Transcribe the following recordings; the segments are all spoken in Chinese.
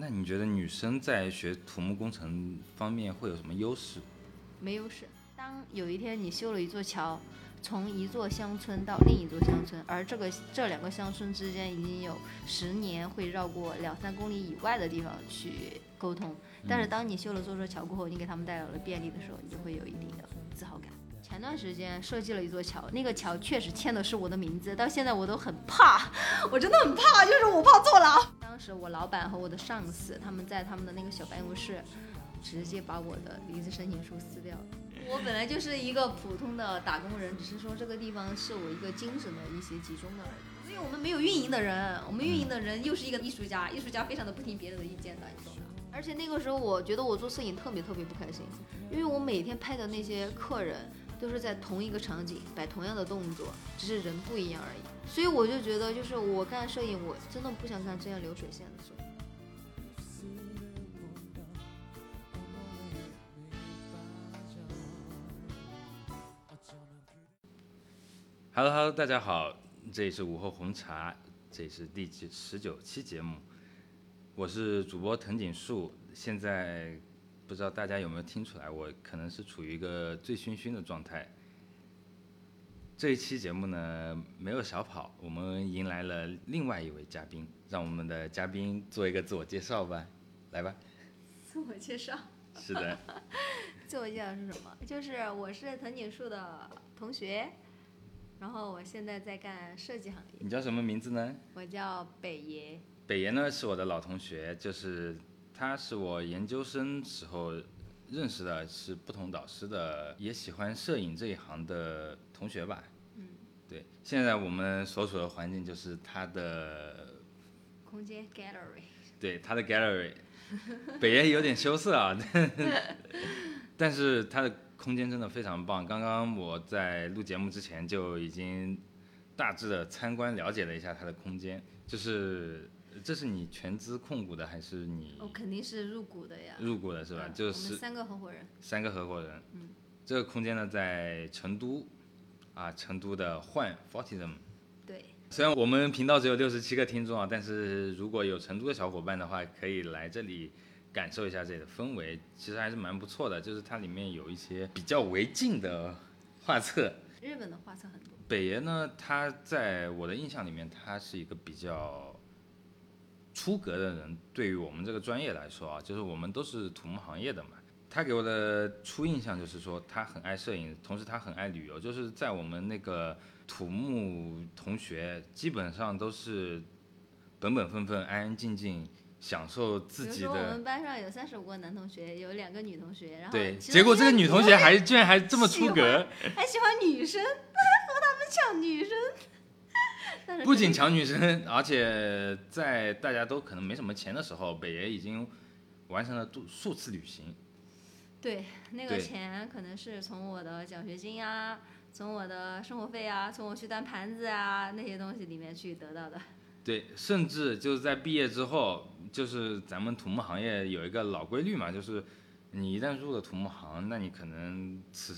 那你觉得女生在学土木工程方面会有什么优势？没优势。当有一天你修了一座桥，从一座乡村到另一座乡村，而这两个乡村之间已经有10年会绕过2-3公里以外的地方去沟通，但是当你修了这座桥过后，你给他们带来了便利的时候，你就会有一定的自豪感。前段时间设计了一座桥，那个桥确实签的是我的名字，到现在我都很怕，我真的很怕，就是我怕坐牢。当时我老板和我的上司他们在他们的那个小办公室直接把我的离职申请书撕掉了。我本来就是一个普通的打工人，只是说这个地方是我一个精神的一些集中的而已。因为我们没有运营的人，我们运营的人又是一个艺术家，艺术家非常的不听别人的意见的，你懂吗？而且那个时候我觉得我做摄影特别特别不开心，因为我每天拍的那些客人都是在同一个场景摆同样的动作，只是人不一样而已。所以我就觉得，就是我干摄影，我真的不想干这样流水线的事。Hello， 大家好，这里是午后红茶，这里是第19期节目，我是主播藤井树。现在不知道大家有没有听出来，我可能是处于一个醉醺醺的状态。这一期节目呢，没有小跑，我们迎来了另外一位嘉宾，让我们的嘉宾做一个自我介绍吧，来吧。自我介绍？是的。自我介绍是什么？就是我是藤井树的同学。然后我现在在干设计行业。你叫什么名字呢？我叫北爷。北爷呢是我的老同学，就是他是我研究生时候认识的，是不同导师的，也喜欢摄影这一行的同学吧。嗯，对。现在我们所处的环境就是他的空间 gallery。对，他的 gallery。北爷有点羞涩啊，但是他的空间真的非常棒。刚刚我在录节目之前就已经大致的参观了解了一下它的空间。就是这是你全资控股的还是你？我肯定是入股的呀。入股的是吧？嗯，就是我们3个合伙人。嗯，这个空间呢在成都啊，成都的HuanFortism。对。虽然我们频道只有67个听众啊，但是如果有成都的小伙伴的话，可以来这里感受一下这里的氛围，其实还是蛮不错的。就是它里面有一些比较违禁的画册，日本的画册很多。北爷呢，他在我的印象里面，他是一个比较出格的人。对于我们这个专业来说啊，就是我们都是土木行业的嘛，他给我的初印象就是说他很爱摄影，同时他很爱旅游。就是在我们那个土木同学基本上都是本本分分、安安静静享受自己的。比如说我们班上有35个男同学，有2个女同学，然后对，结果这个女同学还居然还这么出格，还喜欢女生，还和他们抢女生。不仅抢女生，而且在大家都可能没什么钱的时候，北爷已经完成了数次旅行。对，那个钱可能是从我的奖学金啊，从我的生活费啊，从我去端盘子啊那些东西里面去得到的。对，甚至就是在毕业之后，就是咱们土木行业有一个老规律嘛，就是你一旦入了土木行，那你可能此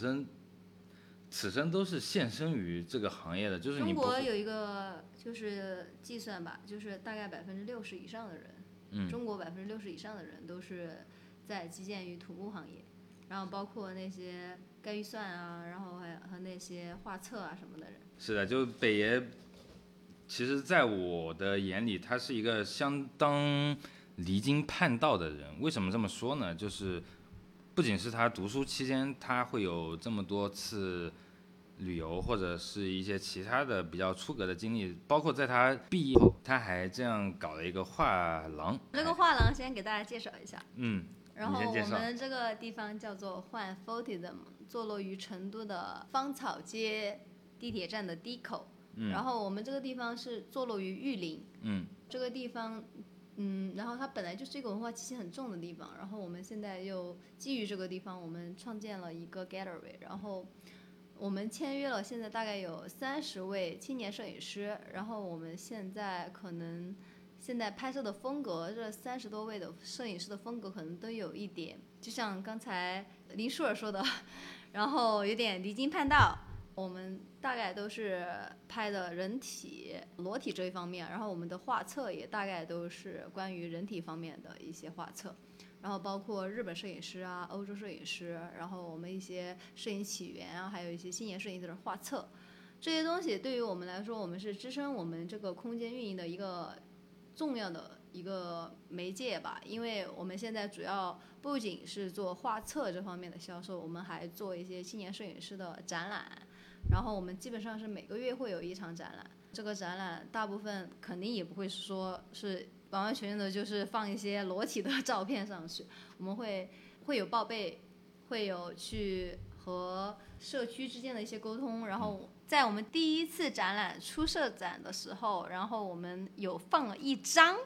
生都是献身于这个行业的。就是中国有一个就是计算吧，就是大概60%以上的人，中国60%以上的人都是在基建于土木行业，然后包括那些概预算啊，然后还和那些画册啊什么的人。是的，就北爷。其实在我的眼里，他是一个相当离经叛道的人。为什么这么说呢？就是不仅是他读书期间他会有这么多次旅游或者是一些其他的比较出格的经历，包括在他毕业后他还这样搞了一个画廊。这个画廊先给大家介绍一下。嗯，然后我们这个地方叫做HuanFortism， 坐落于成都的芳草街地铁站的 D 口。然后我们这个地方是坐落于玉林，这个地方，然后它本来就是一个文化气息很重的地方，然后我们现在又基于这个地方，我们创建了一个 gallery， 然后我们签约了，现在大概有30位青年摄影师，然后我们现在可能现在拍摄的风格，这30多位的摄影师的风格可能都有一点，就像刚才林舒尔说的，然后有点离经叛道。我们大概都是拍的人体裸体这一方面，然后我们的画册也大概都是关于人体方面的一些画册，然后包括日本摄影师啊、欧洲摄影师，然后我们一些摄影起源啊，还有一些新研摄影的画册，这些东西对于我们来说，我们是支撑我们这个空间运营的一个重要的一个媒介吧。因为我们现在主要不仅是做画册这方面的销售，我们还做一些青年摄影师的展览，然后我们基本上是每个月会有一场展览，这个展览大部分肯定也不会说是完完全全的就是放一些裸体的照片上去，我们会有报备，会有去和社区之间的一些沟通，然后在我们第一次展览初设展的时候，然后我们有放了一张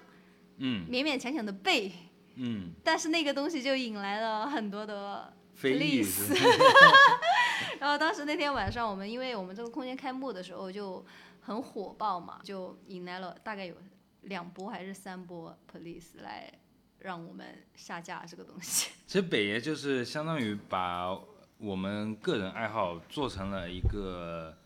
勉勉强强的背，但是那个东西就引来了很多的非议。然后当时那天晚上，我们因为我们这个空间开幕的时候就很火爆嘛，就引来了大概有2波还是3波 police 来让我们下架这个东西。其实北爷就是相当于把我们个人爱好做成了一个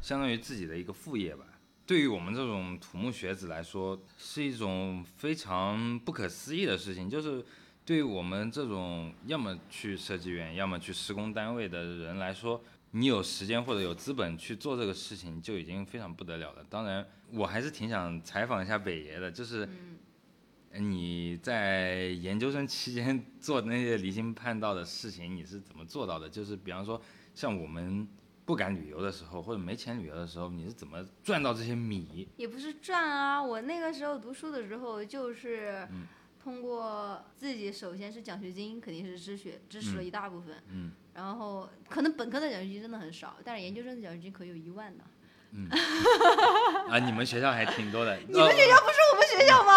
相当于自己的一个副业吧。对于我们这种土木学子来说，是一种非常不可思议的事情，就是对于我们这种要么去设计院要么去施工单位的人来说，你有时间或者有资本去做这个事情就已经非常不得了了。当然我还是挺想采访一下北爷的，就是你在研究生期间做那些离经叛道的事情你是怎么做到的，就是比方说像我们不敢旅游的时候或者没钱旅游的时候，你是怎么赚到这些米？也不是赚啊，我那个时候读书的时候就是通过自己，首先是奖学金肯定是支持了一大部分，然后可能本科的奖学金真的很少，但是研究生的奖学金可有1万呢。啊，你们学校还挺多的。你们学校不是我们学校吗？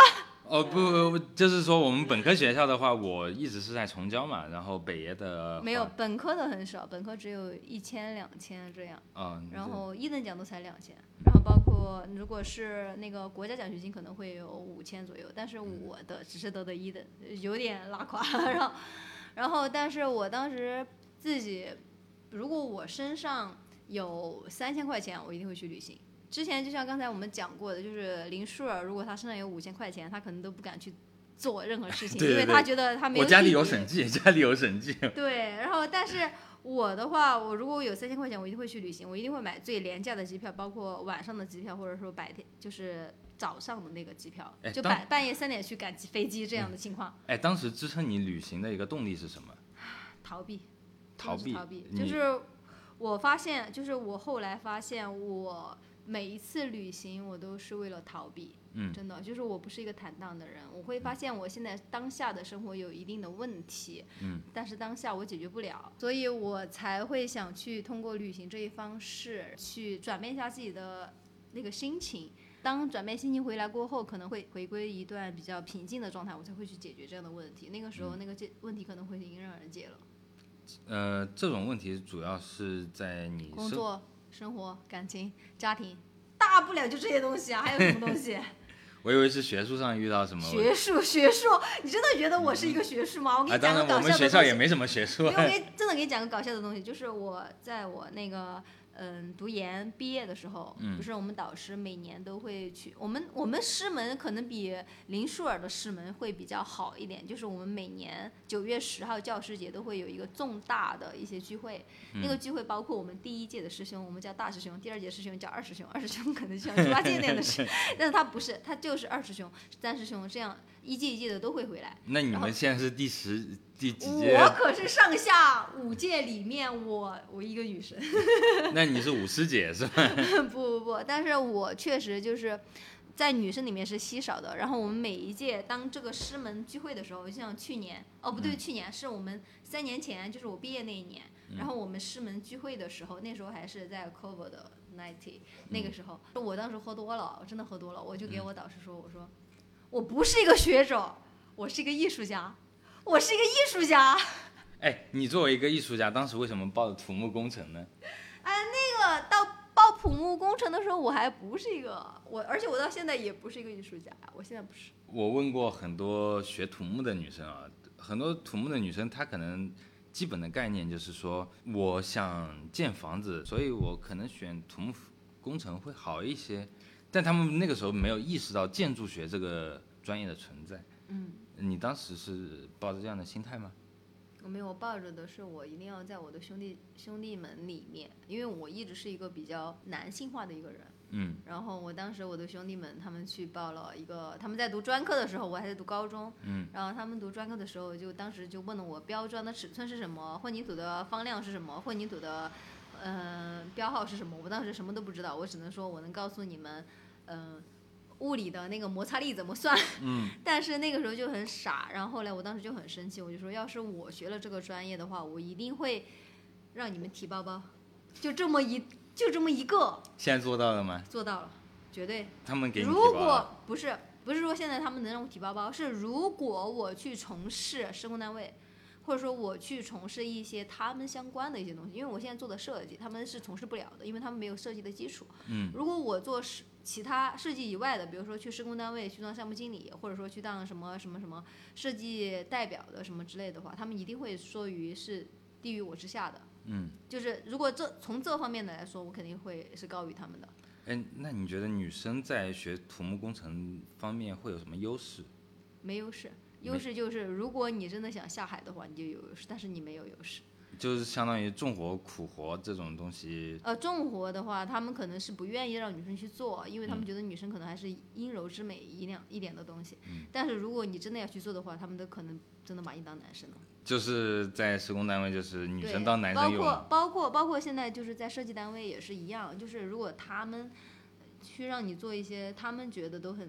哦不，就是说我们本科学校的话，我一直是在崇教嘛，然后北爷的没有，本科的很少，本科只有1000、2000这样。然后一等奖都才2000，然后包括如果是那个国家奖学金可能会有5000左右，但是我的只是得一等，有点拉垮。然后但是我当时自己，如果我身上有3000块钱，我一定会去旅行。之前就像刚才我们讲过的，就是林舒尔，如果他身上有5000块钱，他可能都不敢去做任何事情。对对对，因为他觉得他没有。我家里有审计。对，然后但是我的话，我如果有3000块钱，我一定会去旅行，我一定会买最廉价的机票，包括晚上的机票，或者说白天就是早上的那个机票，就半夜3点去赶飞机这样的情况。哎，当时支撑你旅行的一个动力是什么？逃避，就是我发现，就是我后来发现我。每一次旅行我都是为了逃避，真的就是我不是一个坦荡的人，我会发现我现在当下的生活有一定的问题，但是当下我解决不了，所以我才会想去通过旅行这一方式去转变一下自己的那个心情。当转变心情回来过后，可能会回归一段比较平静的状态，我才会去解决这样的问题。那个时候那个问题可能会迎刃而解了。这种问题主要是在你工作、生活、感情、家庭，大不了就这些东西啊，还有什么东西？我以为是学术上遇到什么学术，你真的觉得我是一个学术吗？我给你讲个搞笑的东西。当然我们学校也没什么学术。真的给你讲个搞笑的东西，就是我在我那个读研毕业的时候，不是我们导师每年都会去，我们师门可能比林舒尔的师门会比较好一点，就是我们每年9月10号教师节都会有一个重大的一些聚会，那个聚会包括我们第一届的师兄，我们叫大师兄；第二届师兄叫二师兄，二师兄可能像猪八戒那样的师，但是他不是，他就是二师兄、三师兄这样。一届一届的都会回来。那你们现在是第几届？我可是上下5届里面我一个女生。那你是五师姐是吧？不，但是我确实就是在女生里面是稀少的。然后我们每一届当这个师门聚会的时候，像去年去年是我们3年前，就是我毕业那一年，然后我们师门聚会的时候，那时候还是在 COVID-19 那个时候，我当时喝多了，我真的喝多了，我就给我导师说，我说我不是一个学者，我是一个艺术家。哎，你作为一个艺术家，当时为什么报土木工程呢？那个到报土木工程的时候，我还不是一个而且我到现在也不是一个艺术家，我现在不是。我问过很多学土木的女生啊，很多土木的女生她可能基本的概念就是说，我想建房子，所以我可能选土木工程会好一些，但他们那个时候没有意识到建筑学这个专业的存在。嗯，你当时是抱着这样的心态吗？我没有，抱着的是我一定要在我的兄弟们里面，因为我一直是一个比较男性化的一个人。嗯，然后我当时我的兄弟们他们去报了一个，他们在读专科的时候，我还在读高中。嗯，然后他们读专科的时候，就当时就问了我标砖的尺寸是什么，混凝土的方量是什么，混凝土的标号是什么。我当时什么都不知道，我只能说我能告诉你们物理的那个摩擦力怎么算。嗯，但是那个时候就很傻，然后后来我当时就很生气，我就说要是我学了这个专业的话，我一定会让你们提包包，就这么一个。现在做到了吗？做到了，绝对。他们给你提包包？如果不是说现在他们能让我提包包，是如果我去从事施工单位，或者说我去从事一些他们相关的一些东西，因为我现在做的设计他们是从事不了的，因为他们没有设计的基础。嗯，如果我做其他设计以外的，比如说去施工单位去当项目经理，或者说去当什么什么什么设计代表的什么之类的话，他们一定会说于是低于我之下的。嗯，就是如果从这方面的来说，我肯定会是高于他们的。哎，那你觉得女生在学土木工程方面会有什么优势？没优势，优势就是如果你真的想下海的话，你就有优势，但是你没有优势。就是相当于重活苦活这种东西。重活的话他们可能是不愿意让女生去做，因为他们觉得女生可能还是阴柔之美一点的东西。嗯，但是如果你真的要去做的话，他们都可能真的把你当男生了。就是在施工单位，就是女生当男生用，包括现在就是在设计单位也是一样，就是如果他们去让你做一些他们觉得都很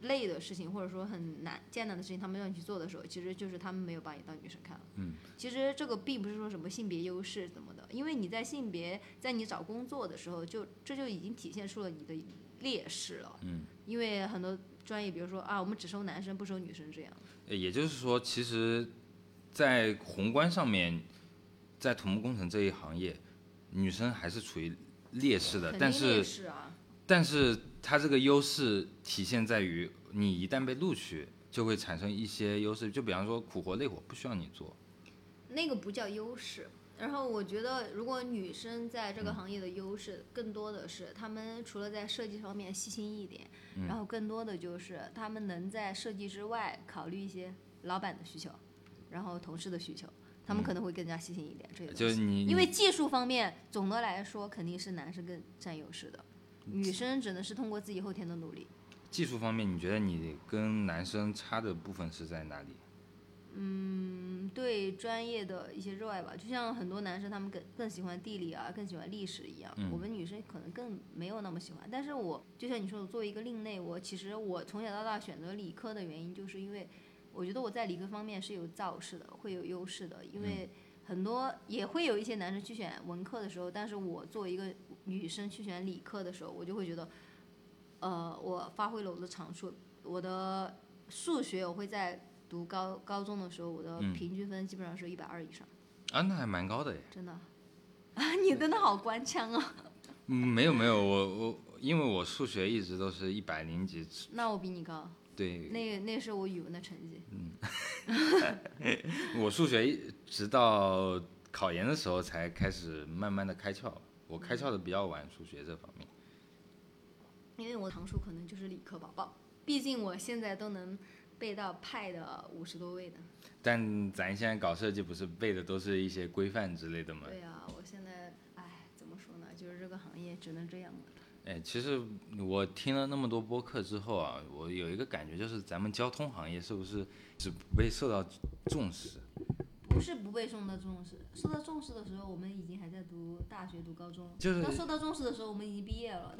累的事情，或者说很艰难的事情，他们让你去做的时候，其实就是他们没有把你当女生看了。嗯，其实这个并不是说什么性别优势怎么的，因为你在性别，在你找工作的时候，这就已经体现出了你的劣势了。嗯，因为很多专业，比如说啊，我们只收男生不收女生这样。也就是说，其实，在宏观上面，在土木工程这一行业，女生还是处于劣势的，肯定劣势啊。但是它这个优势体现在于你一旦被录取就会产生一些优势，就比方说苦活累活不需要你做，那个不叫优势。然后我觉得如果女生在这个行业的优势更多的是她们除了在设计方面细心一点，然后更多的就是她们能在设计之外考虑一些老板的需求，然后同事的需求，她们可能会更加细心一点。这就是你，因为技术方面总的来说肯定是男生更占优势的，女生只能是通过自己后天的努力。技术方面你觉得你跟男生差的部分是在哪里？嗯，对专业的一些热爱吧，就像很多男生他们更喜欢地理啊，更喜欢历史一样。我们女生可能更没有那么喜欢，但是我就像你说的作为一个另类，其实我从小到大选择理科的原因就是因为我觉得我在理科方面是有造势的，会有优势的，因为很多也会有一些男生去选文科的时候，但是我作为一个女生去选理科的时候，我就会觉得我发挥了我的长处。我的数学，我会在读高中的时候，我的平均分基本上是120以上。啊，那还蛮高的耶。真的啊，你真的好官腔啊。没有，我因为我数学一直都是100几。那我比你高。对，那是我语文的成绩。我数学直到考研的时候才开始慢慢的开窍，我开窍的比较晚，数学这方面。因为我常数可能就是理科宝宝，毕竟我现在都能背到派的50多位的。但咱现在搞设计不是背的都是一些规范之类的吗？对啊，我现在怎么说呢，就是这个行业只能这样了。其实我听了那么多播客之后啊，我有一个感觉，就是咱们交通行业是不是不被受到重视？不是不被受到重视，受到重视的时候我们已经还在读大学、读高中。就是当受到重视的时候我们已经毕业了，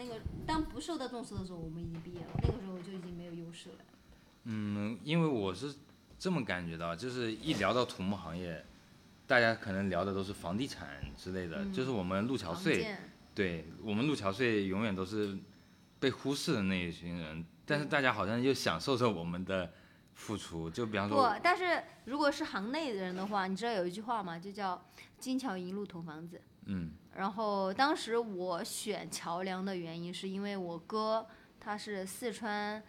当不受到重视的时候我们已经毕业了，那个时候就已经没有优势了。因为我是这么感觉到，就是一聊到土木行业，大家可能聊的都是房地产之类的，就是我们路桥税。对，我们路桥税永远都是被忽视的那一群人，但是大家好像又享受着我们的付出。就比方说不，但是如果是行内的人的话，你知道有一句话吗？就叫金桥银路同房子。然后当时我选桥梁的原因是因为我哥他是四川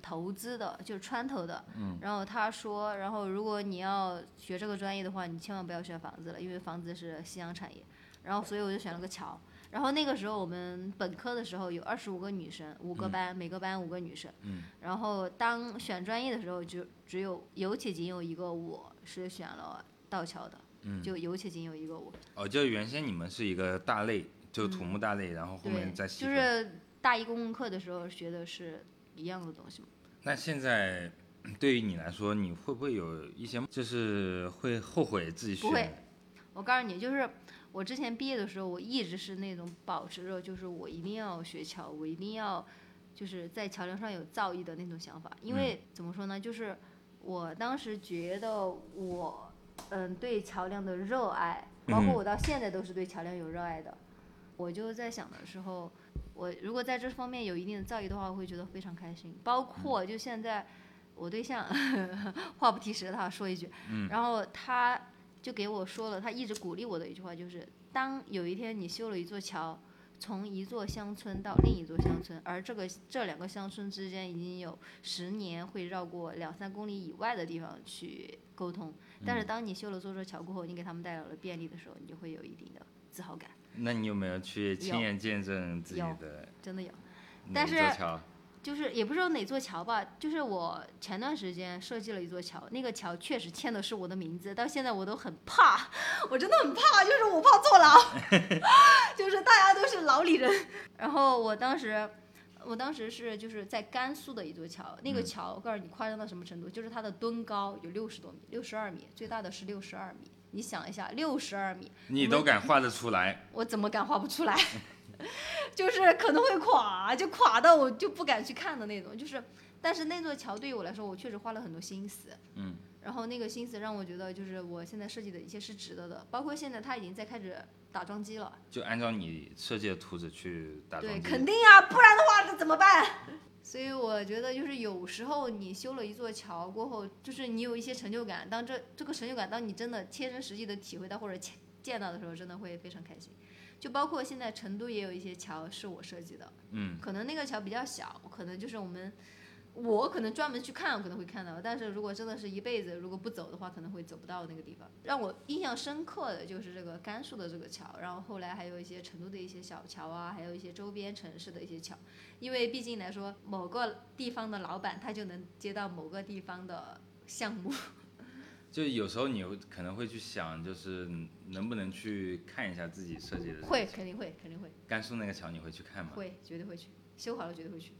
投资的，就是穿透的。然后他说，然后如果你要学这个专业的话，你千万不要选房子了，因为房子是夕阳产业。然后所以我就选了个桥。然后那个时候我们本科的时候有25个女生，5个班，每个班5个女生。然后当选专业的时候，就只有有且仅有一个我是选了道桥的，就有且仅有一个我。哦，就原先你们是一个大类，就土木大类，然后后面再细分。就是大一公共课的时候学的是一样的东西吗？那现在对于你来说，你会不会有一些就是会后悔自己学？不会，我告诉你，就是我之前毕业的时候，我一直是那种保持着，就是我一定要学桥，我一定要就是在桥梁上有造诣的那种想法。因为怎么说呢，就是我当时觉得我对桥梁的热爱，包括我到现在都是对桥梁有热爱的。我就在想的时候，我如果在这方面有一定的造诣的话，我会觉得非常开心。包括就现在我对象话不提时他说一句，然后他就给我说了他一直鼓励我的一句话，就是当有一天你修了一座桥，从一座乡村到另一座乡村，而这两个乡村之间已经有10年会绕过2-3公里以外的地方去沟通，但是当你修了这座桥过后，你给他们带来了便利的时候，你就会有一定的自豪感。那你有没有去亲眼见证自己的？真的有，但是就是也不知道哪座桥吧，就是我前段时间设计了一座桥，那个桥确实签的是我的名字，到现在我都很怕，我真的很怕，就是我怕坐牢就是大家都是牢里人。然后我当时是就是在甘肃的一座桥，那个桥我告诉你夸张到什么程度，就是它的墩高有60多米，62米，最大的是62米。你想一下，62米，你都敢画得出来？我怎么敢画不出来？就是可能会垮，就垮到我就不敢去看的那种。就是，但是那座桥对于我来说，我确实花了很多心思。然后那个心思让我觉得，就是我现在设计的一切是值得的。包括现在它已经在开始打桩机了，就按照你设计的图纸去打桩机。对，肯定啊，不然的话这怎么办？所以我觉得就是有时候你修了一座桥过后，就是你有一些成就感，当这个成就感，当你真的切身实际的体会到或者见到的时候，真的会非常开心。就包括现在成都也有一些桥是我设计的，可能那个桥比较小，可能就是我可能专门去看，我可能会看到，但是如果真的是一辈子如果不走的话，可能会走不到那个地方。让我印象深刻的就是这个甘肃的这个桥，然后后来还有一些成都的一些小桥啊，还有一些周边城市的一些桥。因为毕竟来说，某个地方的老板他就能接到某个地方的项目，就有时候你可能会去想，就是能不能去看一下自己设计的。会，肯定会。甘肃那个桥你会去看吗？会，绝对会去，修好了绝对会去。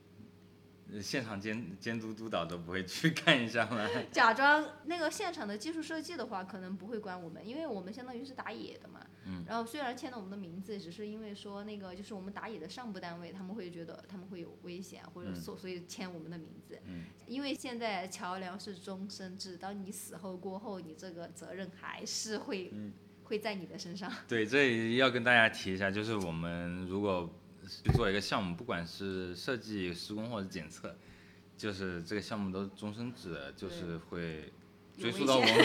现场监督督导都不会去看一下吗？假装那个现场的技术设计的话，可能不会管我们，因为我们相当于是打野的嘛。然后虽然签了我们的名字，只是因为说那个就是我们打野的上部单位，他们会觉得他们会有危险，或者所以签我们的名字。因为现在桥梁是终身制，当你死后过后，你这个责任还是会在你的身上。对，这里要跟大家提一下，就是我们如果去做一个项目，不管是设计、施工或者检测，就是这个项目都终身制，就是会追溯到我们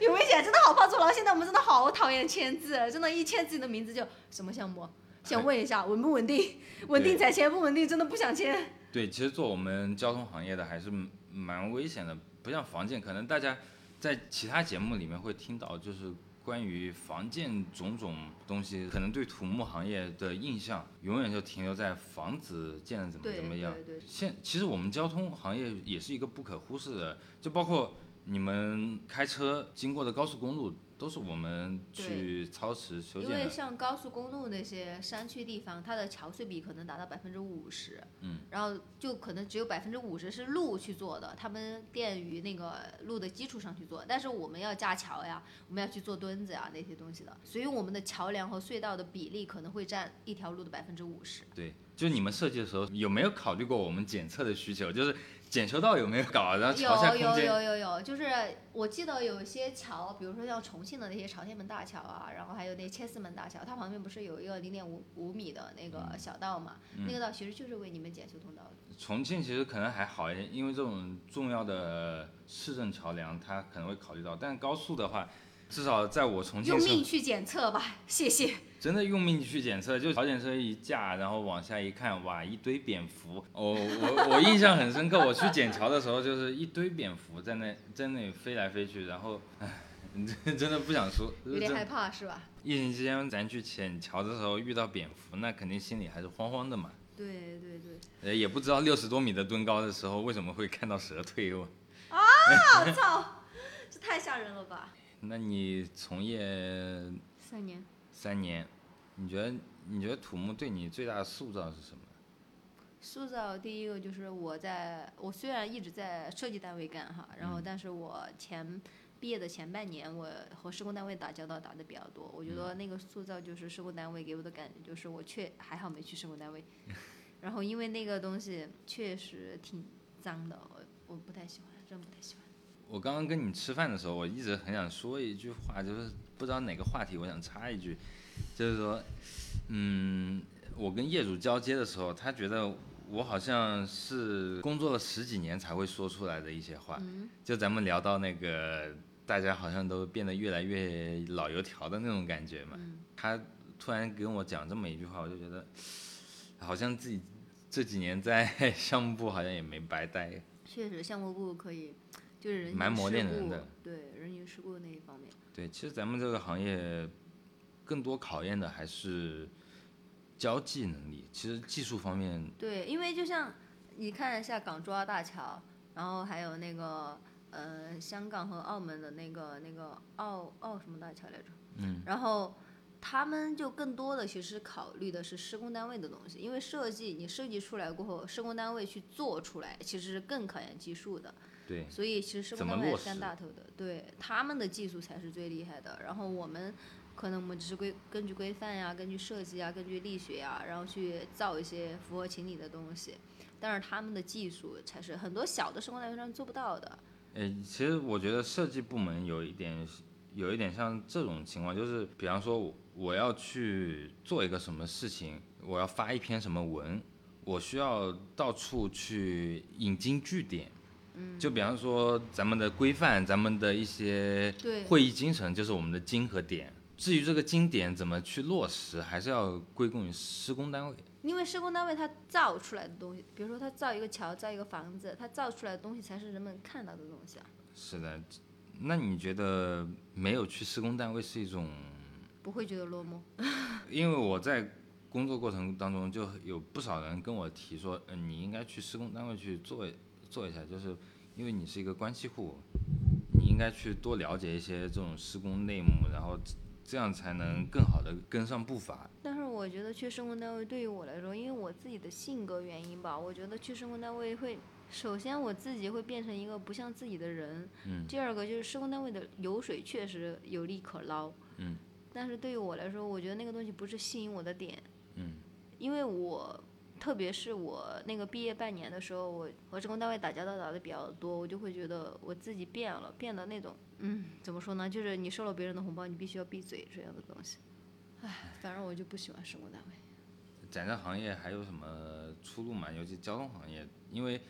有危险，真的好怕坐牢。现在我们真的好讨厌签字，真的，一签自己的名字就什么项目，想问一下稳不稳定，稳定才签，不稳定真的不想签。对，其实做我们交通行业的还是蛮危险的，不像房建，可能大家在其他节目里面会听到，就是关于房建种种东西，可能对土木行业的印象永远就停留在房子建的怎么样。其实我们交通行业也是一个不可忽视的，就包括你们开车经过的高速公路都是我们去操持修建的。因为像高速公路那些山区地方，它的桥隧比可能达到50%，然后就可能只有50%是路去做的，他们垫于那个路的基础上去做。但是我们要架桥呀，我们要去做墩子呀那些东西的，所以我们的桥梁和隧道的比例可能会占一条路的50%。对，就你们设计的时候有没有考虑过我们检测的需求？就是检修道有没有搞？然后桥下空间有，就是我记得有些桥，比如说像重庆的那些朝天门大桥啊，然后还有那切斯门大桥，它旁边不是有一个0.5米的那个小道嘛？那个道其实就是为你们检修通道的。重庆其实可能还好一点，因为这种重要的市政桥梁它可能会考虑到，但高速的话，至少在我重庆用命去检测吧，谢谢。真的用命去检测，就小检测一架，然后往下一看，哇，一堆蝙蝠。我印象很深刻，我去笕桥的时候就是一堆蝙蝠在那里飞来飞去，然后真的不想说，有点害怕是吧？疫情期间咱去笕桥的时候遇到蝙蝠，那肯定心里还是慌慌的嘛。对对对。也不知道60多米的蹲高的时候为什么会看到蛇退哦。啊！操，这太吓人了吧！那你从业3年，你觉得土木对你最大的塑造是什么？塑造第一个就是我虽然一直在设计单位干哈，然后但是我毕业的前半年，我和施工单位打交道打的比较多。我觉得那个塑造就是施工单位给我的感觉，就是我还好没去施工单位。然后因为那个东西确实挺脏的，我不太喜欢，真不太喜欢。我刚刚跟你吃饭的时候，我一直很想说一句话，就是不知道哪个话题，我想插一句，就是说，我跟业主交接的时候，他觉得我好像是工作了10几年才会说出来的一些话。就咱们聊到那个，大家好像都变得越来越老油条的那种感觉嘛。他突然跟我讲这么一句话，我就觉得，好像自己这几年在项目部好像也没白待。确实，项目部可以。就是蛮磨练人的，对人员事故那一方面。对，其实咱们这个行业更多考验的还是交际能力，其实技术方面。对，因为就像你看一下港珠澳大桥，然后还有那个香港和澳门的那个澳什么大桥来着，然后他们就更多的其实考虑的是施工单位的东西，因为你设计出来过后，施工单位去做出来，其实是更考验技术的。对，所以其实施工单位占大头的，对他们的技术才是最厉害的。然后我们只是根据规范呀，根据设计啊，根据力学呀，然后去造一些符合情理的东西。但是他们的技术才是很多小的施工单位上做不到的。其实我觉得设计部门有一点像这种情况，就是比方说我要去做一个什么事情，我要发一篇什么文，我需要到处去引经据典。就比方说咱们的规范，咱们的一些会议精神，就是我们的经和典。至于这个经典怎么去落实，还是要归功于施工单位，因为施工单位它造出来的东西，比如说它造一个桥，造一个房子，它造出来的东西才是人们看到的东西啊。是的。那你觉得没有去施工单位是一种不会觉得落寞？因为我在工作过程当中就有不少人跟我提说，你应该去施工单位去做一下，就是因为你是一个关系户，你应该去多了解一些这种施工内幕，然后这样才能更好的跟上步伐。但是我觉得去施工单位对于我来说，因为我自己的性格原因吧，我觉得去施工单位会，首先我自己会变成一个不像自己的人，第二个就是施工单位的油水确实有利可捞，但是对于我来说，我觉得那个东西不是吸引我的点，因为特别是我那个毕业半年的时候，我和施工单位打交道打的比较多，我就会觉得我自己变了，变得那种怎么说呢，就是你收了别人的红包，你必须要闭嘴这样的东西。反正我就不喜欢施工单位。咱这行业还有什么出路嘛？尤其交通行业，因为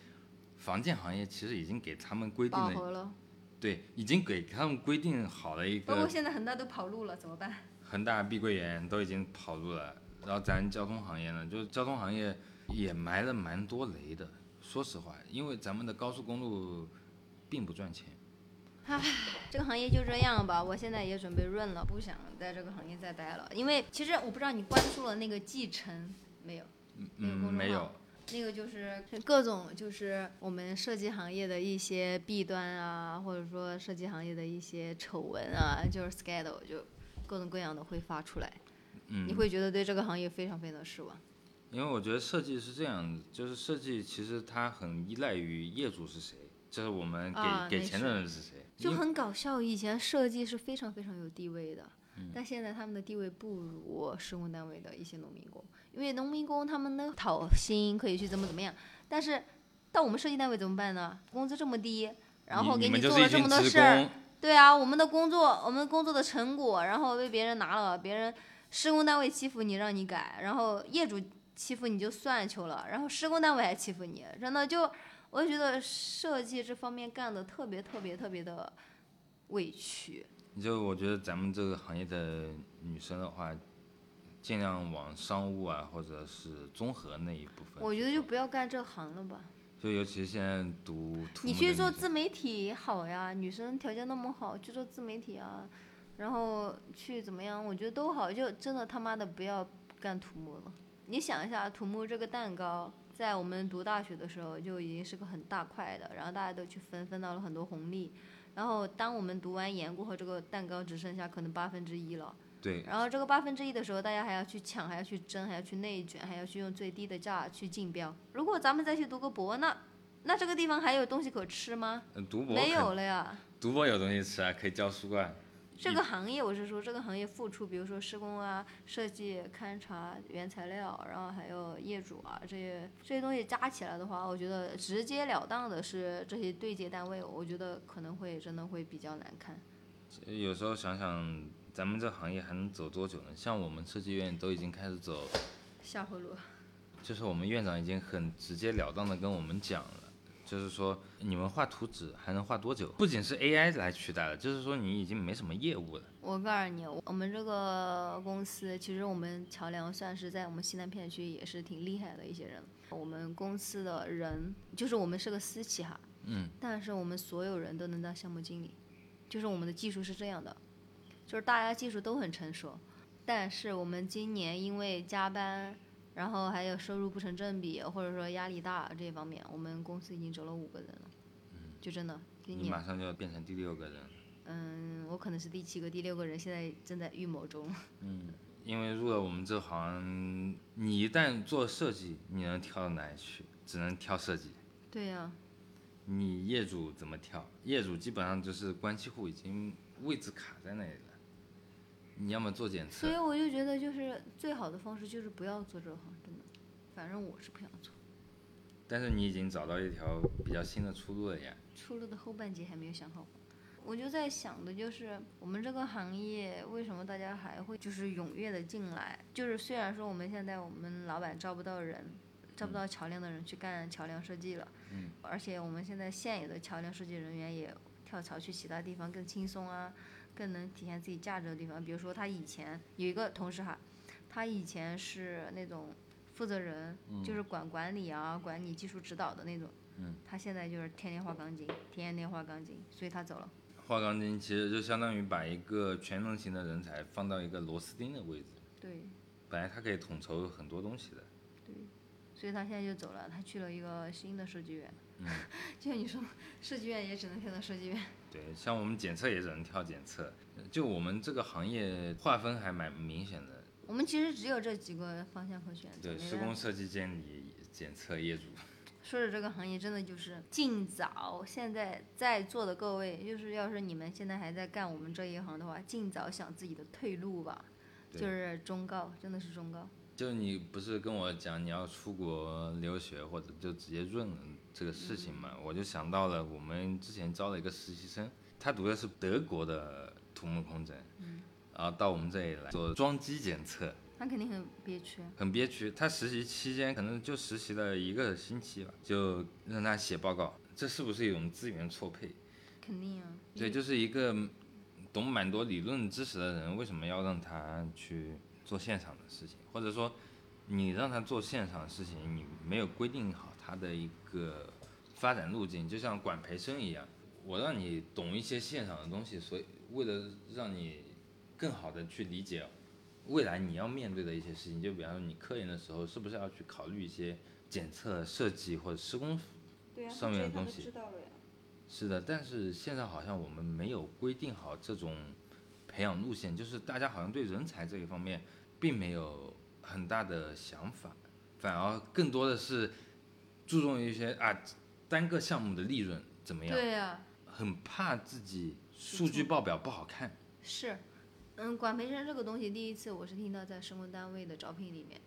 房建行业其实已经给他们规定了，饱和了。对，已经给他们规定好了一个。包括现在恒大都跑路了，怎么办？恒大、碧桂园都已经跑路了。然后咱交通行业呢，就是交通行业也埋了蛮多雷的，说实话，因为咱们的高速公路并不赚钱。这个行业就这样吧，我现在也准备润了，不想在这个行业再待了。因为其实我不知道你关注了那个继承没有，那个没有，那个就是各种就是我们设计行业的一些弊端啊，或者说设计行业的一些丑闻啊，就是 scandal 就各种各样的会发出来。你会觉得对这个行业非常非常失望？因为我觉得设计是这样，就是设计其实它很依赖于业主是谁，就是我们给钱的人是谁，就很搞笑。以前设计是非常非常有地位的，但现在他们的地位不如施工单位的一些农民工，因为农民工他们能讨薪，可以去怎么样，但是到我们设计单位怎么办呢？工资这么低，然后给你做了这么多事儿，对啊，我们工作的成果，然后被别人拿了，别人。施工单位欺负你让你改，然后业主欺负你就算球了，然后施工单位还欺负你，真的就我觉得设计这方面干的特别特别特别的畏惧。就我觉得咱们这个行业的女生的话，尽量往商务啊或者是综合那一部分，我觉得就不要干这行了吧。就尤其现在读，你去做自媒体好呀，女生条件那么好，去做自媒体啊，然后去怎么样，我觉得都好，就真的他妈的不要干土木了。你想一下，土木这个蛋糕在我们读大学的时候就已经是个很大块的，然后大家都去分到了很多红利，然后当我们读完研过后，这个蛋糕只剩下可能1/8了。对，然后这个1/8的时候，大家还要去抢，还要去争，还要去内卷，还要去用最低的价去竞标。如果咱们再去读个博，那这个地方还有东西可吃吗？读博没有了呀。读博有东西吃啊，可以教书啊。这个行业，我是说这个行业付出，比如说施工啊、设计、勘察、原材料，然后还有业主啊，这些东西加起来的话，我觉得直截了当的是这些对接单位，我觉得可能会真的会比较难看。有时候想想，咱们这行业还能走多久呢？像我们设计院都已经开始走下坡路，就是我们院长已经很直截了当的跟我们讲了，就是说你们画图纸还能画多久？不仅是 AI 来取代了，就是说你已经没什么业务了。我告诉你，我们这个公司，其实我们桥梁算是在我们西南片区也是挺厉害的一些人。我们公司的人，就是我们是个私企哈，但是我们所有人都能当项目经理，就是我们的技术是这样的。就是大家技术都很成熟，但是我们今年因为加班，然后还有收入不成正比，或者说压力大这方面，我们公司已经走了5个人了，就真的今年。你马上就要变成第6个人。我可能是第7个、第6个人，现在正在预谋中。因为入了我们这行，你一旦做设计，你能跳到哪里去？只能跳设计。对呀。你业主怎么跳？业主基本上就是关系户，已经位置卡在那里了。你要么做检测，所以我就觉得就是最好的方式就是不要做这行，真的，反正我是不想做。但是你已经找到一条比较新的出路了呀。出路的后半截还没有想好，我就在想的就是我们这个行业为什么大家还会就是踊跃的进来？就是虽然说我们现在我们老板招不到人，招不到桥梁的人去干桥梁设计了，而且我们现在现有的桥梁设计人员也跳槽去其他地方更轻松啊。更能体现自己价值的地方，比如说他以前有一个同事哈，他以前是那种负责人，就是管理啊，管理技术指导的那种，他现在就是天天画钢筋，所以他走了。画钢筋其实就相当于把一个全能型的人才放到一个螺丝钉的位置，对，本来他可以统筹很多东西的，对，所以他现在就走了，他去了一个新的设计院。就像你说，设计院也只能跳到设计院。对，像我们检测也只能跳检测。就我们这个行业划分还蛮明显的。我们其实只有这几个方向可选择。对，施工、设计、监理、检测、业主。说着这个行业真的就是尽早，现在在座的各位，就是要是你们现在还在干我们这一行的话，尽早想自己的退路吧。就是忠告，真的是忠告。就你不是跟我讲你要出国留学或者就直接润了这个事情嘛，我就想到了我们之前招了一个实习生，他读的是德国的土木工程，然后到我们这里来做桩基检测，他肯定很憋屈。他实习期间可能就实习了1个星期吧，就让他写报告，这是不是一种资源错配？肯定啊。对，就是一个懂蛮多理论知识的人，为什么要让他去做现场的事情，或者说你让他做现场的事情，你没有规定好他的一个发展路径，就像管培生一样，我让你懂一些现场的东西，所以为了让你更好的去理解未来你要面对的一些事情，就比方说你科研的时候是不是要去考虑一些检测、设计或者施工上面的东西。对啊，他知道了呀。是的，但是现在好像我们没有规定好这种培养路线，就是大家好像对人才这一方面并没有很大的想法，反而更多的是注重一些单个项目的利润怎么样。对呀，很怕自己数据报表不好看。是，管培生这个东西第一次我是听到在施工单位的招聘里面，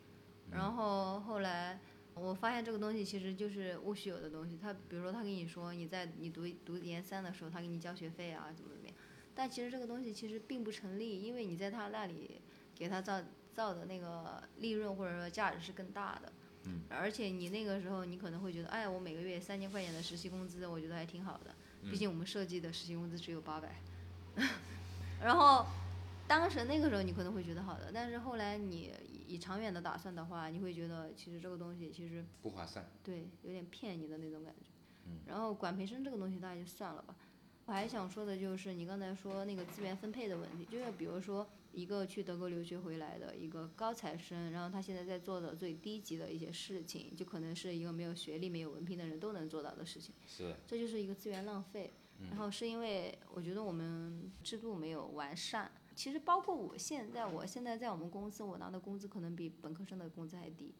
然后后来我发现这个东西其实就是务虚有的东西。他比如说他跟你说你在你读研3的时候，他给你交学费啊怎么样，但其实这个东西其实并不成立，因为你在他那里给他造的那个利润或者说价值是更大的，而且你那个时候你可能会觉得，哎，我每个月3000块钱的实习工资，我觉得还挺好的，毕竟我们设计的实习工资只有800，然后当时那个时候你可能会觉得好的，但是后来你以长远的打算的话，你会觉得其实这个东西其实不划算，对，有点骗你的那种感觉。然后管培生这个东西大家就算了吧。我还想说的就是你刚才说那个资源分配的问题，就是比如说一个去德国留学回来的一个高材生，然后他现在在做的最低级的一些事情，就可能是一个没有学历没有文凭的人都能做到的事情，是，这就是一个资源浪费。然后是因为我觉得我们制度没有完善，其实包括我现在在我们公司我拿的工资可能比本科生的工资还低，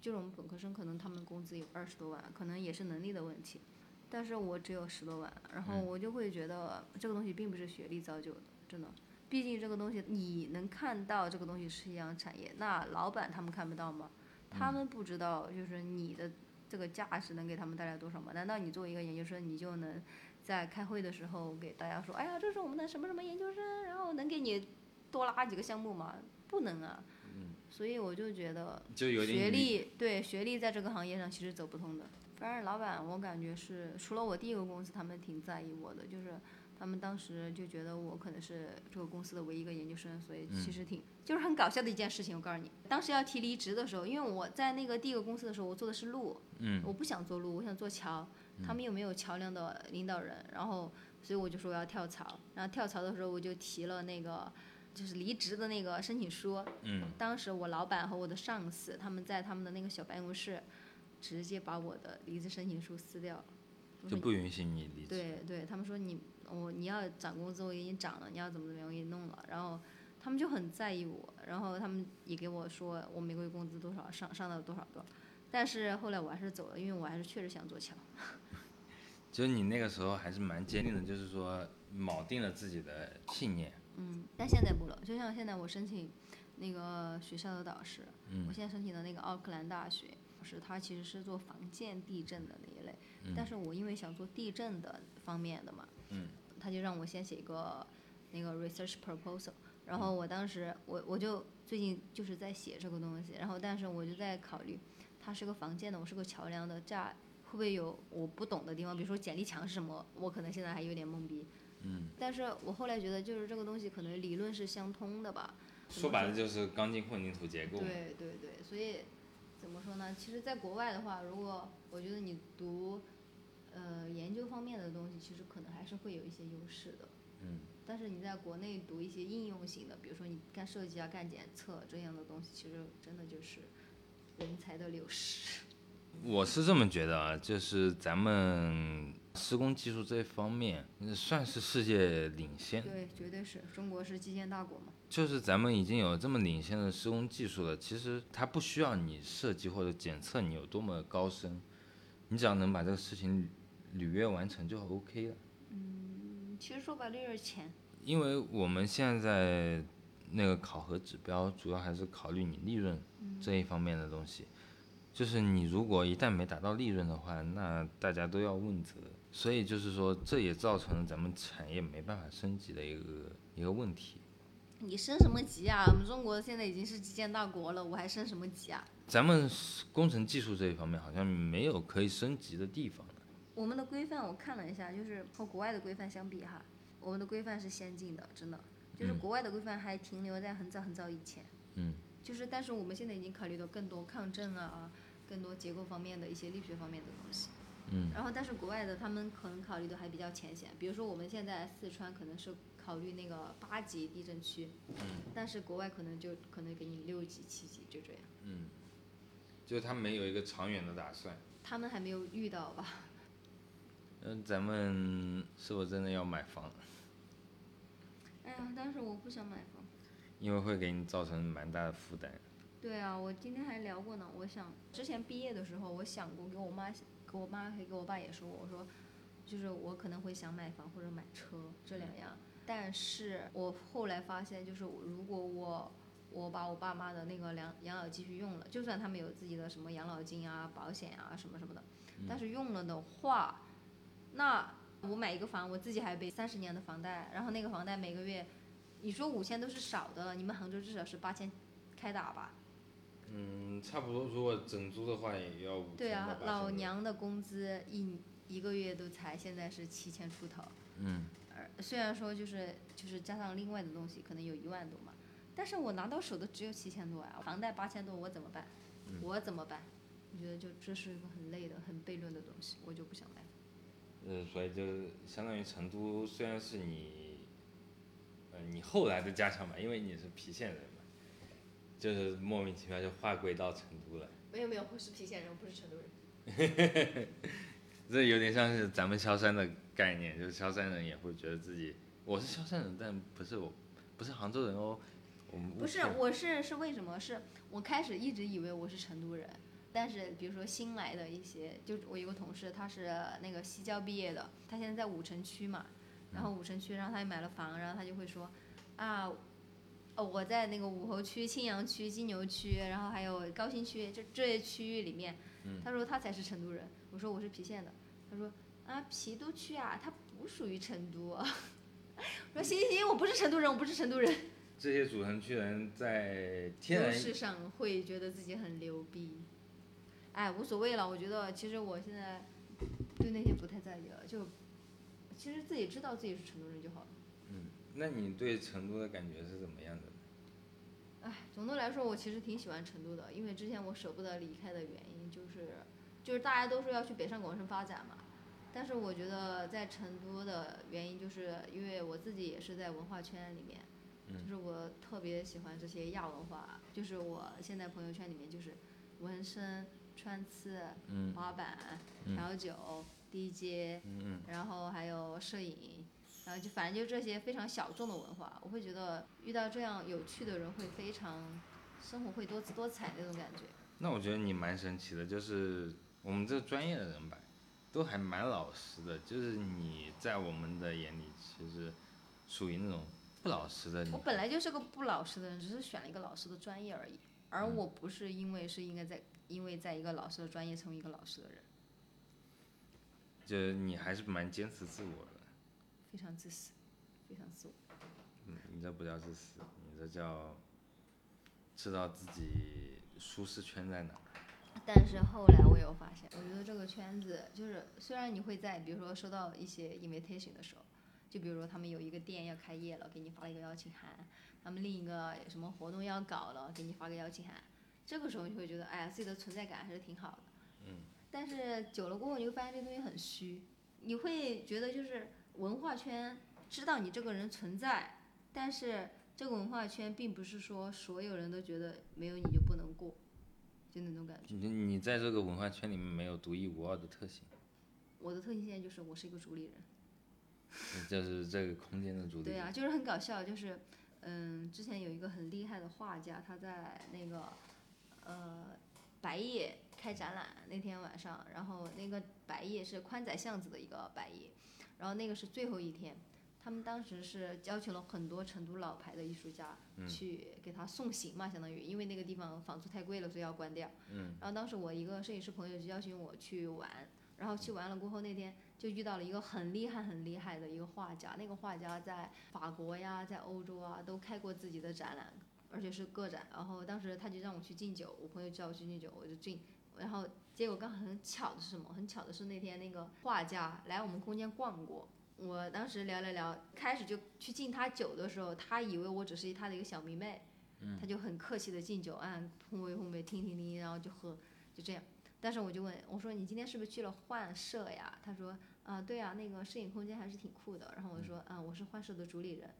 就是我们本科生可能他们工资有20多万，可能也是能力的问题，但是我只有10多万，然后我就会觉得这个东西并不是学历造就的，真的，毕竟这个东西你能看到这个东西是一样产业，那老板他们看不到吗？他们不知道就是你的这个价值能给他们带来多少吗？难道你作为一个研究生，你就能在开会的时候给大家说，哎呀，这是我们的什么什么研究生，然后能给你多拉几个项目吗？不能啊。所以我就觉得学历，对，学历在这个行业上其实走不通的。反正老板我感觉是除了我第一个公司他们挺在意我的，就是他们当时就觉得我可能是这个公司的唯一一个研究生，所以其实就是很搞笑的一件事情。我告诉你，当时要提离职的时候，因为我在那个第一个公司的时候我做的是路，我不想做路，我想做桥，他们又没有桥梁的领导人，然后所以我就说我要跳槽。然后跳槽的时候我就提了那个就是离职的那个申请书，当时我老板和我的上司他们在他们的那个小办公室直接把我的离职申请书撕掉了，就不允许你离职。对对，他们说你要涨工资，我给你涨了；你要怎么样，我给你弄了。然后他们就很在意我，然后他们也给我说我每个月工资多少，上到多少。但是后来我还是走了，因为我还是确实想做桥。就是你那个时候还是蛮坚定的，就是说铆定了自己的信念。但现在不了，就像现在我申请那个学校的导师，我现在申请的那个奥克兰大学。他其实是做防溅地震的那一类，但是我因为想做地震的方面的嘛，他就让我先写一个那个 research proposal， 然后我当时我就最近就是在写这个东西，然后但是我就在考虑，他是个防溅的，我是个桥梁的，这会不会有我不懂的地方？比如说剪力墙是什么，我可能现在还有点懵逼，但是我后来觉得就是这个东西可能理论是相通的吧，说白了就是钢筋混凝土结构，对对对，所以。怎么说呢？其实在国外的话，如果我觉得你读研究方面的东西，其实可能还是会有一些优势的。但是你在国内读一些应用型的，比如说你干设计啊、干检测这样的东西，其实真的就是人才的流失。我是这么觉得啊，就是咱们施工技术这一方面算是世界领先，对，绝对是，中国是基建大国嘛。就是咱们已经有这么领先的施工技术了，其实它不需要你设计或者检测你有多么高深，你只要能把这个事情履约完成就 OK 了。其实说白了就是钱，因为我们现在那个考核指标主要还是考虑你利润这一方面的东西，就是你如果一旦没达到利润的话，那大家都要问责，所以就是说这也造成了咱们产业没办法升级的一个问题。你升什么级啊？我们中国现在已经是基建大国了，我还升什么级啊？咱们工程技术这一方面好像没有可以升级的地方了。我们的规范我看了一下，就是和国外的规范相比哈，我们的规范是先进的，真的，就是国外的规范还停留在很早很早以前。就是但是我们现在已经考虑到更多抗震啊，更多结构方面的一些力学方面的东西，然后但是国外的他们可能考虑的还比较浅显，比如说我们现在四川可能是考虑那个8级地震区，但是国外可能给你6级、7级就这样，就是他们有一个长远的打算，他们还没有遇到吧？咱们是否真的要买房？哎呀，但是我不想买房，因为会给你造成蛮大的负担。对啊，我今天还聊过呢。我想之前毕业的时候，我想过给我妈和给我爸也说过，我说就是我可能会想买房或者买车这两样。但是我后来发现，就是如果我把我爸妈的那个养老继续用了，就算他们有自己的什么养老金啊、保险啊什么什么的，但是用了的话，那我买一个房，我自己还背30年的房贷，然后那个房贷每个月，你说5000都是少的了，你们杭州至少是8000开打吧。差不多，如果整租的话也要5000。对啊，老娘的工资一个月都才现在是7000出头。虽然说就是加上另外的东西可能有1万多嘛，但是我拿到手的只有7000多啊，房贷8000多，我怎么办？我觉得就这是一个很累的很悖论的东西，我就不想来。所以就相当于成都虽然是你后来的家乡嘛，因为你是郫县人嘛，就是莫名其妙就划归到成都了。没有，我是郫县人，我不是成都人。这有点像是咱们萧山的概念，就是萧山人也会觉得自己我是萧山人，但不是杭州人哦。不是，我是为什么？是我开始一直以为我是成都人，但是比如说新来的一些，就我有个同事，他是那个西郊毕业的，他现在在5城区嘛，然后5城区，然后他也买了房，然后他就会说，啊，我在那个武侯区、青羊区、金牛区，然后还有高新区，就这些区域里面，他说他才是成都人，我说我是郫县的，他说啊，郫都区啊，他不属于成都，我说行，我不是成都人。这些主城区人在天然事上会觉得自己很牛逼，哎，无所谓了。我觉得其实我现在对那些不太在意了，就其实自己知道自己是成都人就好了。那你对成都的感觉是怎么样的？哎，总的来说我其实挺喜欢成都的，因为之前我舍不得离开的原因就是大家都说要去北上广深发展嘛，但是我觉得在成都的原因就是因为我自己也是在文化圈里面。就是我特别喜欢这些亚文化，就是我现在朋友圈里面就是纹身、穿刺、滑板、调酒、DJ，然后还有摄影，然后就反正就这些非常小众的文化，我会觉得遇到这样有趣的人会非常生活会多姿多彩那种感觉。那我觉得你蛮神奇的，就是我们这专业的人吧，都还蛮老实的，就是你在我们的眼里其实属于那种。不老实的，我本来就是个不老实的人，只是选了一个老实的专业而已。而我不是因为在一个老实的专业成为一个老实的人。就你还是蛮坚持自我的。非常自私，非常自我。你这不叫自私，你这叫知道自己舒适圈在哪。但是后来我有发现，我觉得这个圈子就是，虽然你会在比如说收到一些 invitation 的时候。就比如说他们有一个店要开业了，给你发了一个邀请函，他们另一个什么活动要搞了，给你发个邀请函，这个时候你会觉得哎呀，自己的存在感还是挺好的。但是久了过后你会发现这东西很虚，你会觉得就是文化圈知道你这个人存在，但是这个文化圈并不是说所有人都觉得没有你就不能过，就那种感觉。你在这个文化圈里面没有独一无二的特性。我的特性现在就是我是一个主理人，就是这个空间的主题。对啊，就是很搞笑，就是之前有一个很厉害的画家，他在那个白夜开展览那天晚上，然后那个白夜是宽窄巷子的一个白夜，然后那个是最后一天，他们当时是邀请了很多成都老牌的艺术家去给他送行嘛，相当于因为那个地方房租太贵了，所以要关掉。然后当时我一个摄影师朋友就邀请我去玩，然后去玩了过后那天就遇到了一个很厉害的一个画家，那个画家在法国呀，在欧洲啊都开过自己的展览，而且是个展。然后当时他就让我去敬酒，我朋友叫我去敬酒，我就敬。然后结果刚好很巧的是什么？很巧的是那天那个画家来我们空间逛过，我当时聊，开始就去敬他酒的时候，他以为我只是他的一个小迷妹，他就很客气的敬酒，烘焙，听，然后就喝，就这样。但是我就问我说你今天是不是去了幻社呀？他说啊，对啊，那个摄影空间还是挺酷的。然后我说啊，我是幻社的主理人。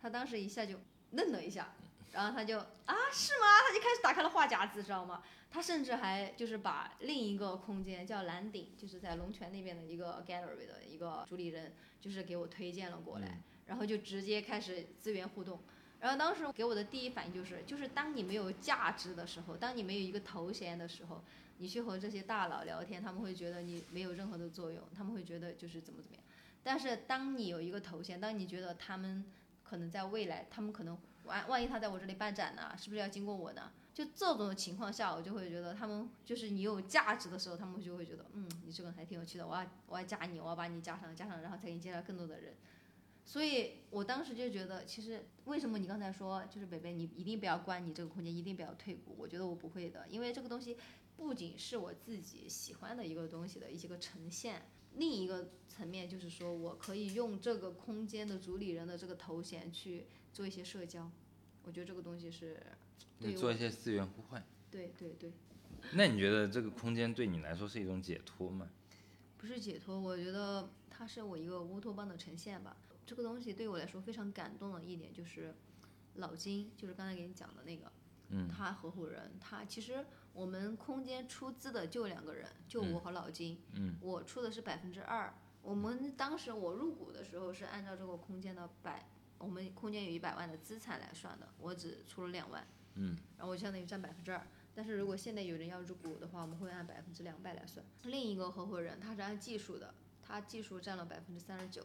他当时一下就愣了一下，然后他就啊，是吗？他就开始打开了话匣子，知道吗？他甚至还就是把另一个空间叫蓝顶，就是在龙泉那边的一个 gallery 的一个主理人，就是给我推荐了过来，然后就直接开始资源互动。然后当时给我的第一反应就是当你没有价值的时候，当你没有一个头衔的时候。你去和这些大佬聊天，他们会觉得你没有任何的作用，他们会觉得就是怎么样。但是当你有一个头衔，当你觉得他们可能在未来，他们可能万一他在我这里办展呢，是不是要经过我呢？就这种情况下，我就会觉得他们就是你有价值的时候，他们就会觉得你这个人还挺有趣的，我要加你，我要把你加上，然后才给你介绍更多的人。所以我当时就觉得，其实为什么你刚才说就是北北，你一定不要关你这个空间，一定不要退股，我觉得我不会的，因为这个东西。不仅是我自己喜欢的一个东西的一些个呈现，另一个层面就是说我可以用这个空间的主理人的这个头衔去做一些社交，我觉得这个东西是对做一些资源互换。对对对。那你觉得这个空间对你来说是一种解脱吗？不是解脱，我觉得它是我一个乌托邦的呈现吧。这个东西对我来说非常感动的一点就是老金，就是刚才给你讲的那个他合伙人，他其实我们空间出资的就两个人，就我和老金。我出的是2%，我们当时我入股的时候是按照这个空间的我们空间有100万的资产来算的，我只出了2万，然后我相当于占2%。但是如果现在有人要入股的话，我们会按200%来算。另一个合伙人他是按技术的，他技术占了39%，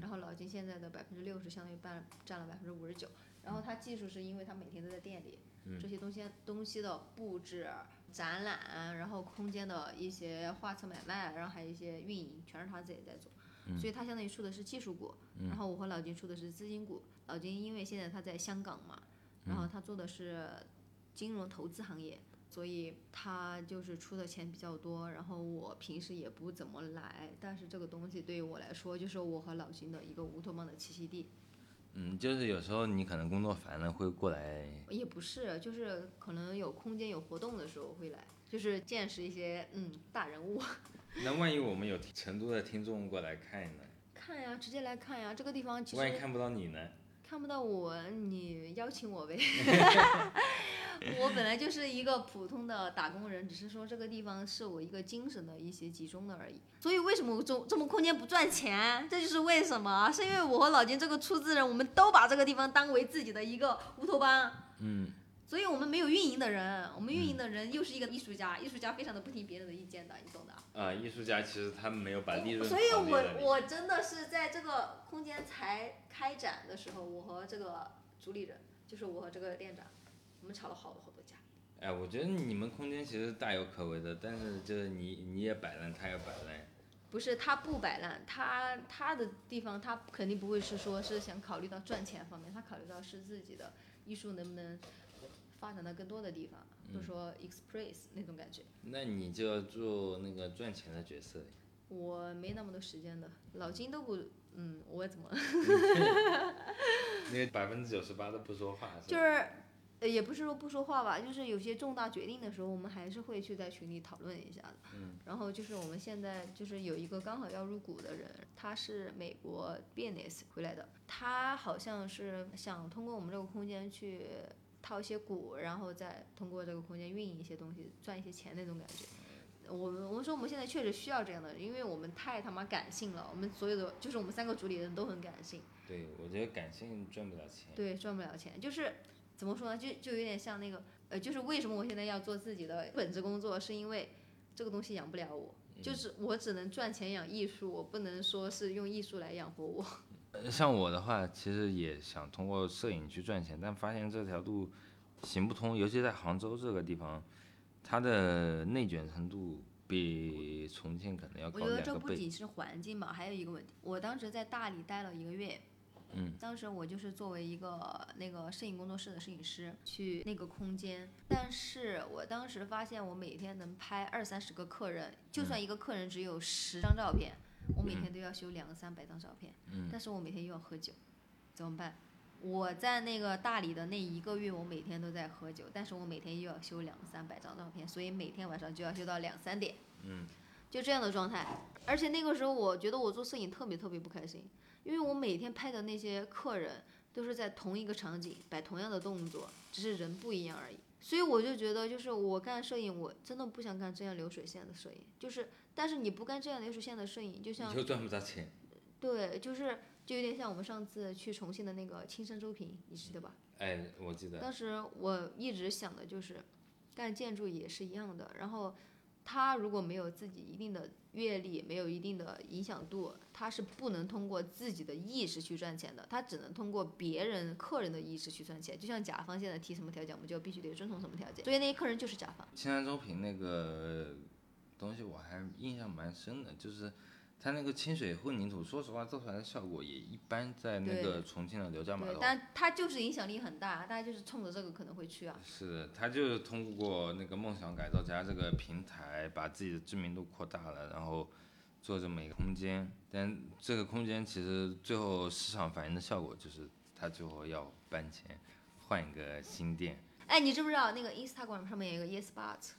然后老金现在的60%相当于占了59%。然后他技术是因为他每天都在店里，这些东西的布置、展览，然后空间的一些画册买卖，然后还有一些运营，全是他自己在做。所以他相当于出的是技术股，然后我和老金出的是资金股。老金因为现在他在香港嘛，然后他做的是金融投资行业，所以他就是出的钱比较多，然后我平时也不怎么来。但是这个东西对于我来说就是我和老金的一个乌托邦的栖息地。就是有时候你可能工作烦了会过来，也不是，就是可能有空间有活动的时候会来，就是见识一些大人物。那万一我们有成都的听众过来看呢？看呀，直接来看呀，这个地方其实。万一看不到你呢？看不到我，你邀请我呗。我本来就是一个普通的打工人，只是说这个地方是我一个精神的一些集中的而已。所以为什么我这么空间不赚钱，这就是为什么，是因为我和老金这个出资人，我们都把这个地方当为自己的一个乌托邦。所以我们没有运营的人，我们运营的人又是一个艺术家，艺术家非常的不听别人的意见的，你懂的。艺术家其实他们没有把利润，所以我真的是在这个空间才开展的时候，我和这个主理人，就是我和这个店长，我们吵了好多架。哎，我觉得你们空间其实大有可为的，但是就是你也摆烂，他也摆烂。不是他不摆烂，他的地方他肯定不会是说是想考虑到赚钱方面，他考虑到是自己的艺术能不能发展到更多的地方，就说 express 那种感觉。那你就要做那个赚钱的角色。我没那么多时间的，老金都不，我怎么？那98%都不说话是吧？就是，也不是说不说话吧，就是有些重大决定的时候，我们还是会去在群里讨论一下的。然后就是我们现在就是有一个刚好要入股的人，他是美国 business 回来的，他好像是想通过我们这个空间去套一些股，然后再通过这个空间运营一些东西，赚一些钱那种感觉。我说我们现在确实需要这样的，因为我们太他妈感性了，我们所有的就是我们3个主理人都很感性。对，我觉得感性赚不了钱。对，赚不了钱，就是怎么说呢，就有点像那个就是为什么我现在要做自己的本职工作，是因为这个东西养不了我，就是我只能赚钱养艺术，我不能说是用艺术来养活我。像我的话其实也想通过摄影去赚钱，但发现这条路行不通，尤其在杭州这个地方，它的内卷程度比重庆可能要高2倍。我觉得这不仅是环境吧，还有一个问题，我当时在大理待了1个月，当时我就是作为一个那个摄影工作室的摄影师去那个空间，但是我当时发现我每天能拍20-30个客人，就算一个客人只有10张照片，我每天都要修200-300张照片，但是我每天又要喝酒，怎么办？我在那个大理的那1个月，我每天都在喝酒，但是我每天又要修200-300张照片，所以每天晚上就要修到2-3点，就这样的状态。而且那个时候我觉得我做摄影特别特别不开心，因为我每天拍的那些客人都是在同一个场景摆同样的动作，只是人不一样而已。所以我就觉得，就是我干摄影，我真的不想干这样流水线的摄影。就是，但是你不干这样流水线的摄影，就像你就赚不着钱。对，就有点像我们上次去重庆的那个青山周平，你记得吧？哎，我记得。当时我一直想的就是，干建筑也是一样的。然后，他如果没有自己一定的阅历，没有一定的影响度，他是不能通过自己的意识去赚钱的，他只能通过别人客人的意识去赚钱。就像甲方现在提什么条件，我们就必须得遵从什么条件，所以那些客人就是甲方。青山周平那个东西我还印象蛮深的，就是他那个清水混凝土，说实话做出来的效果也一般，在那个重庆的刘家码头，但他就是影响力很大，大家就是冲着这个可能会去啊。是，他就是通过那个梦想改造家这个平台把自己的知名度扩大了，然后做这么一个空间，但这个空间其实最后市场反应的效果就是他最后要搬迁，换一个新店。哎，你知不知道那个 Instagram 上面有一个 yes but？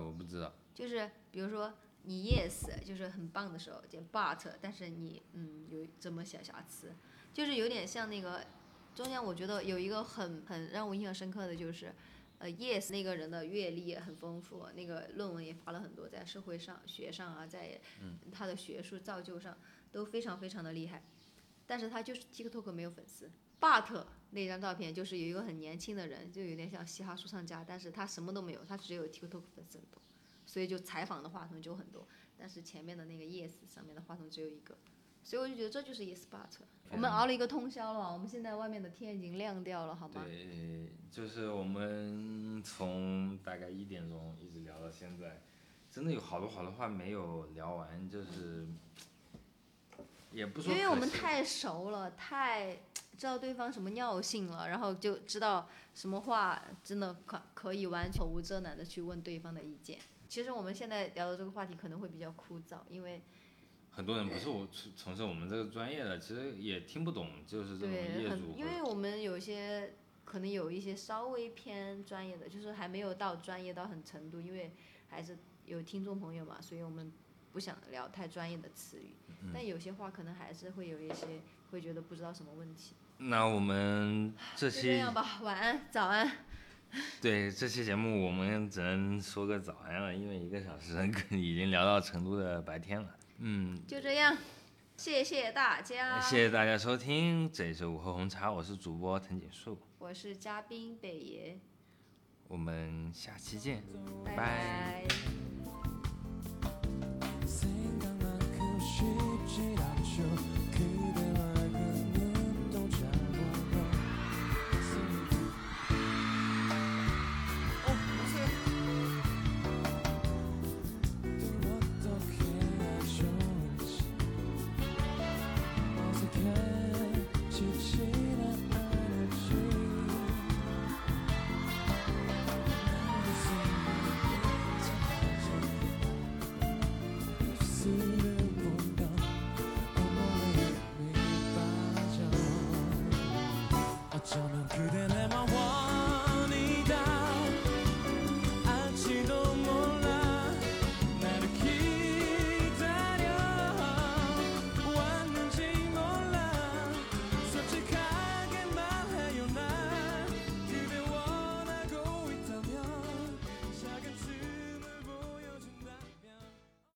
我不知道。就是比如说你 yes 就是很棒的时候，就 but 但是你有这么小瑕疵，就是有点像那个中间我觉得有一个很让我印象深刻的就是yes 那个人的阅历也很丰富，那个论文也发了很多，在社会上学上啊，在他的学术造就上都非常非常的厉害，但是他就是 TikTok 没有粉丝。 But 那张照片就是有一个很年轻的人，就有点像嘻哈说唱家，但是他什么都没有，他只有 TikTok 粉丝很多，所以就采访的话筒就很多，但是前面的那个 yes 上面的话筒只有一个，所以我就觉得这就是 yes but。 我们熬了一个通宵了，我们现在外面的天已经亮掉了好吗？对，就是我们从大概1点钟一直聊到现在，真的有好多话没有聊完，就是也不说因为我们太熟了，太知道对方什么尿性了，然后就知道什么话真的可以完全无遮拦的去问对方的意见。其实我们现在聊的这个话题可能会比较枯燥，因为很多人不是从事我们这个专业的，其实也听不懂，就是这种业主。因为我们有些可能有一些稍微偏专业的，就是还没有到专业到很程度，因为还是有听众朋友嘛，所以我们不想聊太专业的词语。但有些话可能还是会有一些会觉得不知道什么问题。那我们这期这样吧，晚安，早安。对，这期节目我们只能说个早安了，因为1个小时已经聊到成都的白天了。就这样，谢谢大家，谢谢大家收听，这里是午后红茶，我是主播藤井树，我是嘉宾北爷，我们下期见，拜拜。